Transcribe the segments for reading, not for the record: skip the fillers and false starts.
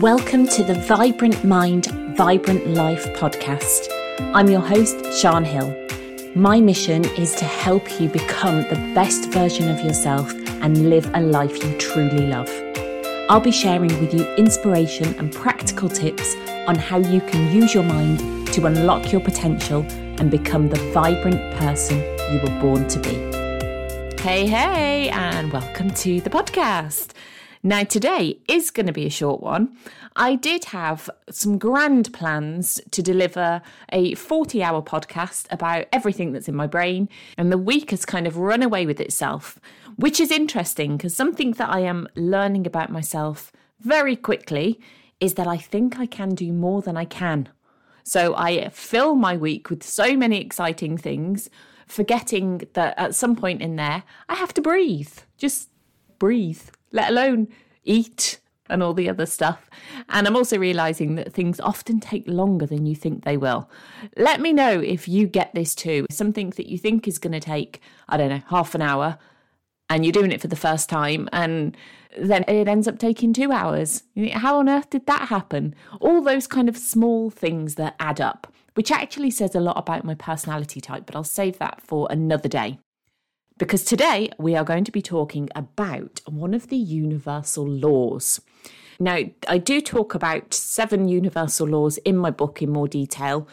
Welcome to the Vibrant Mind, Vibrant Life podcast. I'm your host, Sian Hill. My mission is to help you become the best version of yourself and live a life you truly love. I'll be sharing with you inspiration and practical tips on how you can use your mind to unlock your potential and become the vibrant person you were born to be. Hey, and welcome to the podcast. Now, today is going to be a short one. I did have some grand plans to deliver a 40-hour podcast about everything that's in my brain, and the week has kind of run away with itself, which is interesting because something that I am learning about myself very quickly is that I think I can do more than I can. So I fill my week with so many exciting things, forgetting that at some point in there, I have to breathe, just breathe. Let alone eat and all the other stuff. And I'm also realizing that things often take longer than you think they will. Let me know if you get this too. Something that you think is going to take, I don't know, half an hour, and you're doing it for the first time, and then it ends up taking 2 hours. How on earth did that happen? All those kind of small things that add up, which actually says a lot about my personality type, but I'll save that for another day. Because today we are going to be talking about one of the universal laws. Now, I do talk about 7 universal laws in my book in more detail,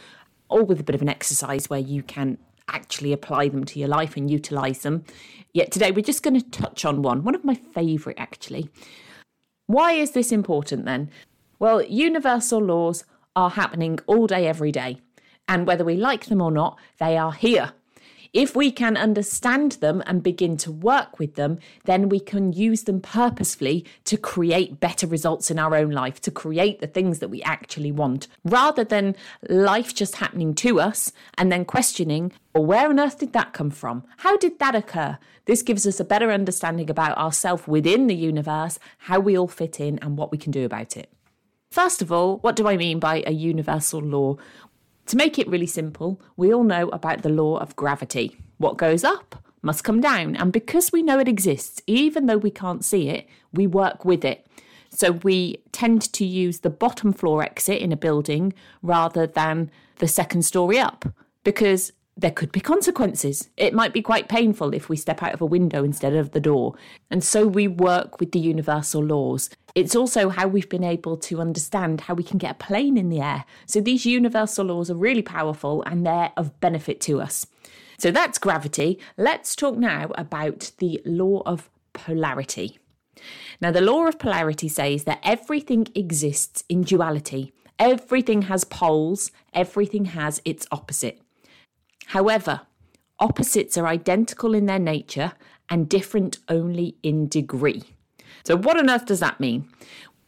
all with a bit of an exercise where you can actually apply them to your life and utilise them. Yet today we're just going to touch on one of my favourite actually. Why is this important then? Well, universal laws are happening all day, every day. And whether we like them or not, they are here. If we can understand them and begin to work with them, then we can use them purposefully to create better results in our own life, to create the things that we actually want, rather than life just happening to us and then questioning, well, where on earth did that come from? How did that occur? This gives us a better understanding about ourselves within the universe, how we all fit in and what we can do about it. First of all, what do I mean by a universal law? To make it really simple, we all know about the law of gravity. What goes up must come down. And because we know it exists, even though we can't see it, we work with it. So we tend to use the bottom floor exit in a building rather than the second story up, because there could be consequences. It might be quite painful if we step out of a window instead of the door. And so we work with the universal laws. It's also how we've been able to understand how we can get a plane in the air. So these universal laws are really powerful and they're of benefit to us. So that's gravity. Let's talk now about the law of polarity. Now, the law of polarity says that everything exists in duality. Everything has poles. Everything has its opposite. However, opposites are identical in their nature and different only in degree. So what on earth does that mean?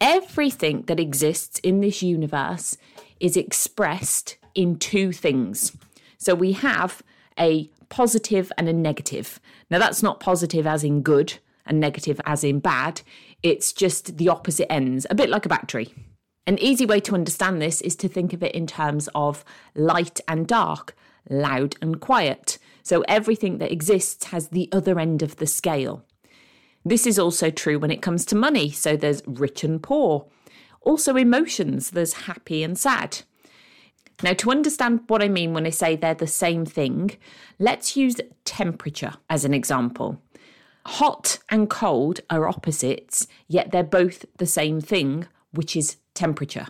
Everything that exists in this universe is expressed in 2 things. So we have a positive and a negative. Now, that's not positive as in good and negative as in bad. It's just the opposite ends, a bit like a battery. An easy way to understand this is to think of it in terms of light and dark, loud and quiet. So everything that exists has the other end of the scale. This is also true when it comes to money. So there's rich and poor. Also emotions, there's happy and sad. Now, to understand what I mean when I say they're the same thing, let's use temperature as an example. Hot and cold are opposites, yet they're both the same thing, which is temperature.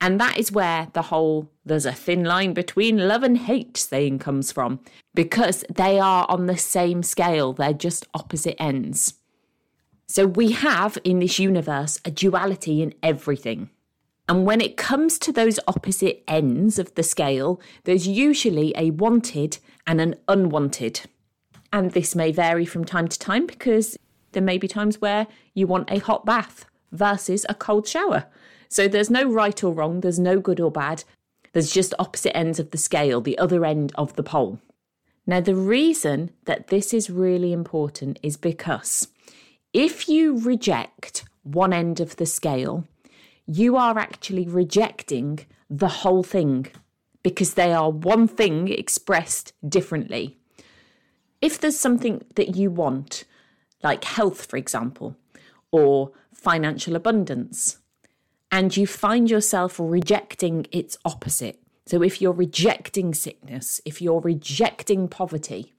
And that is where the whole "there's a thin line between love and hate" saying comes from, because they are on the same scale. They're just opposite ends. So we have in this universe a duality in everything. And when it comes to those opposite ends of the scale, there's usually a wanted and an unwanted. And this may vary from time to time because there may be times where you want a hot bath versus a cold shower. So there's no right or wrong, there's no good or bad. There's just opposite ends of the scale, the other end of the pole. Now, the reason that this is really important is because if you reject one end of the scale, you are actually rejecting the whole thing because they are one thing expressed differently. If there's something that you want, like health, for example, or financial abundance, and you find yourself rejecting its opposite. So if you're rejecting sickness, if you're rejecting poverty,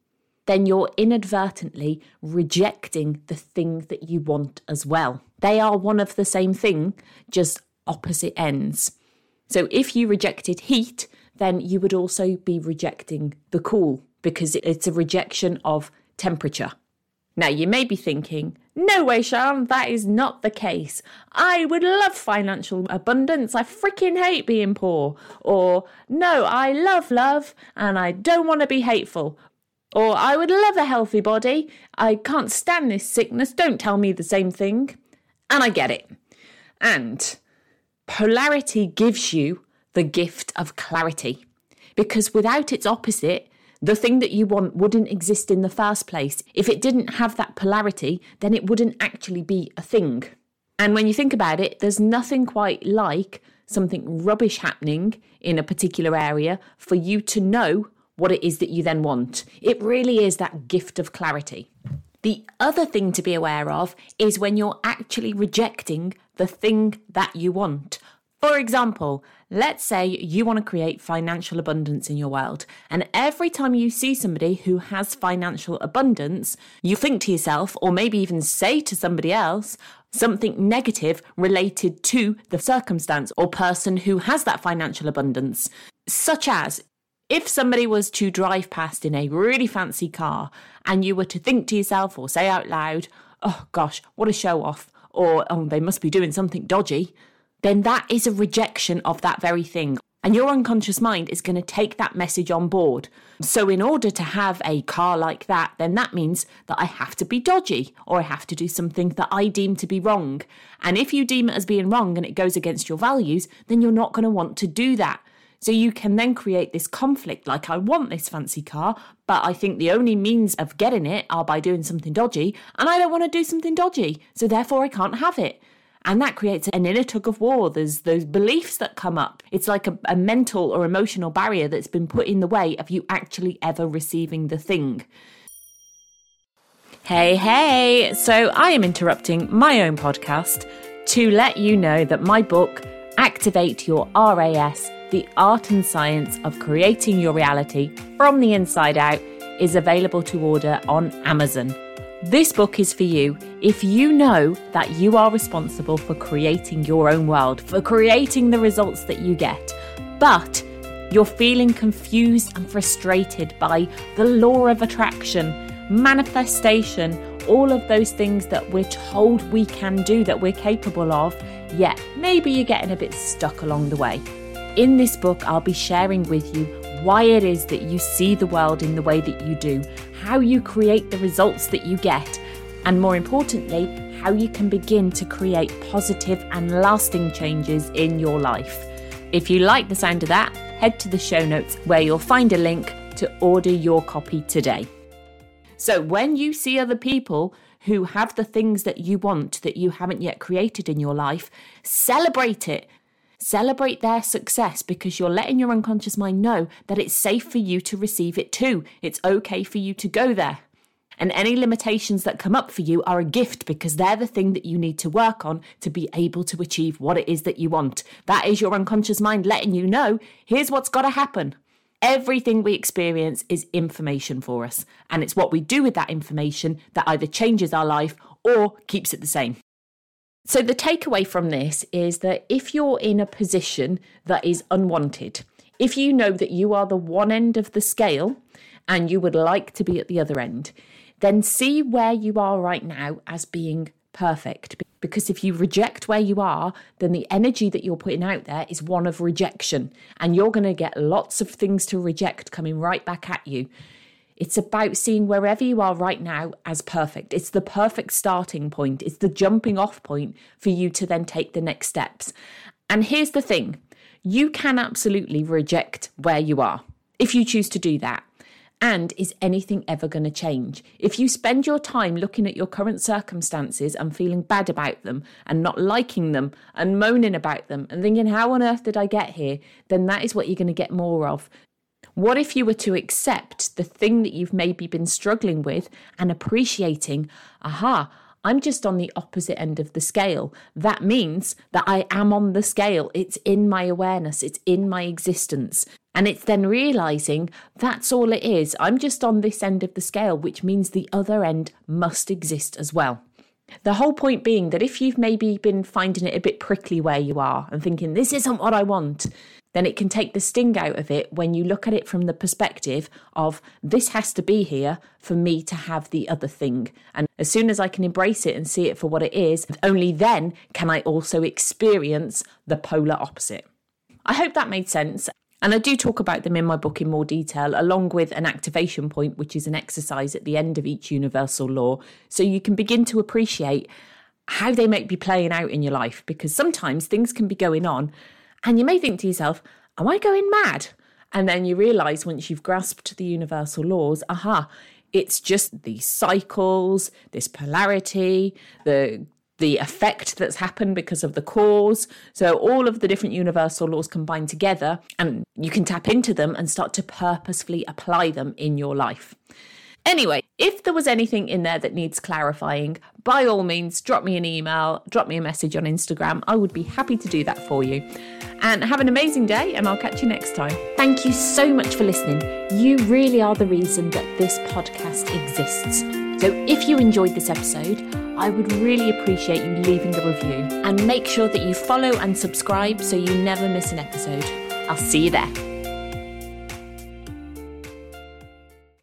then you're inadvertently rejecting the thing that you want as well. They are one of the same thing, just opposite ends. So if you rejected heat, then you would also be rejecting the cool, because it's a rejection of temperature. Now, you may be thinking, no way, Sian, that is not the case. I would love financial abundance. I freaking hate being poor. Or, no, I love love and I don't want to be hateful. Or, I would love a healthy body. I can't stand this sickness. Don't tell me the same thing. And I get it. And polarity gives you the gift of clarity, because without its opposite, the thing that you want wouldn't exist in the first place. If it didn't have that polarity, then it wouldn't actually be a thing. And when you think about it, there's nothing quite like something rubbish happening in a particular area for you to know what it is that you then want. It really is that gift of clarity. The other thing to be aware of is when you're actually rejecting the thing that you want. For example, let's say you want to create financial abundance in your world, and every time you see somebody who has financial abundance, you think to yourself, or maybe even say to somebody else, something negative related to the circumstance or person who has that financial abundance, such as, if somebody was to drive past in a really fancy car and you were to think to yourself or say out loud, oh gosh, what a show off, or oh, they must be doing something dodgy, then that is a rejection of that very thing. And your unconscious mind is going to take that message on board. So in order to have a car like that, then that means that I have to be dodgy, or I have to do something that I deem to be wrong. And if you deem it as being wrong and it goes against your values, then you're not going to want to do that. So you can then create this conflict, like, I want this fancy car, but I think the only means of getting it are by doing something dodgy, and I don't want to do something dodgy, so therefore I can't have it. And that creates an inner tug of war. There's those beliefs that come up. It's like a mental or emotional barrier that's been put in the way of you actually ever receiving the thing. Hey, so I am interrupting my own podcast to let you know that my book, Activate Your R.A.S., The Art and Science of Creating Your Reality from the Inside Out, is available to order on Amazon. This book is for you if you know that you are responsible for creating your own world, for creating the results that you get, but you're feeling confused and frustrated by the law of attraction, manifestation, all of those things that we're told we can do, that we're capable of, yet maybe you're getting a bit stuck along the way. In this book, I'll be sharing with you why it is that you see the world in the way that you do, how you create the results that you get, and more importantly, how you can begin to create positive and lasting changes in your life. If you like the sound of that, head to the show notes where you'll find a link to order your copy today. So when you see other people who have the things that you want that you haven't yet created in your life, celebrate it. Celebrate their success, because you're letting your unconscious mind know that it's safe for you to receive it too. It's okay for you to go there. And any limitations that come up for you are a gift, because they're the thing that you need to work on to be able to achieve what it is that you want. That is your unconscious mind letting you know, here's what's got to happen. Everything we experience is information for us. And it's what we do with that information that either changes our life or keeps it the same. So the takeaway from this is that if you're in a position that is unwanted, if you know that you are the one end of the scale and you would like to be at the other end, then see where you are right now as being perfect. Because if you reject where you are, then the energy that you're putting out there is one of rejection, and you're going to get lots of things to reject coming right back at you. It's about seeing wherever you are right now as perfect. It's the perfect starting point. It's the jumping off point for you to then take the next steps. And here's the thing. You can absolutely reject where you are if you choose to do that. And is anything ever going to change? If you spend your time looking at your current circumstances and feeling bad about them and not liking them and moaning about them and thinking, how on earth did I get here? Then that is what you're going to get more of. What if you were to accept the thing that you've maybe been struggling with and appreciating, aha, I'm just on the opposite end of the scale. That means that I am on the scale. It's in my awareness. It's in my existence. And it's then realizing that's all it is. I'm just on this end of the scale, which means the other end must exist as well. The whole point being that if you've maybe been finding it a bit prickly where you are and thinking, this isn't what I want, then it can take the sting out of it when you look at it from the perspective of this has to be here for me to have the other thing. And as soon as I can embrace it and see it for what it is, only then can I also experience the polar opposite. I hope that made sense. And I do talk about them in my book in more detail, along with an activation point, which is an exercise at the end of each universal law. So you can begin to appreciate how they might be playing out in your life, because sometimes things can be going on and you may think to yourself, am I going mad? And then you realise once you've grasped the universal laws, aha, it's just these cycles, this polarity, the effect that's happened because of the cause. So all of the different universal laws combined together, and you can tap into them and start to purposefully apply them in your life. Anyway, if there was anything in there that needs clarifying, by all means, drop me an email, drop me a message on Instagram. I would be happy to do that for you. And have an amazing day, and I'll catch you next time. Thank you so much for listening. You really are the reason that this podcast exists. So if you enjoyed this episode, I would really appreciate you leaving a review, and make sure that you follow and subscribe so you never miss an episode. I'll see you there.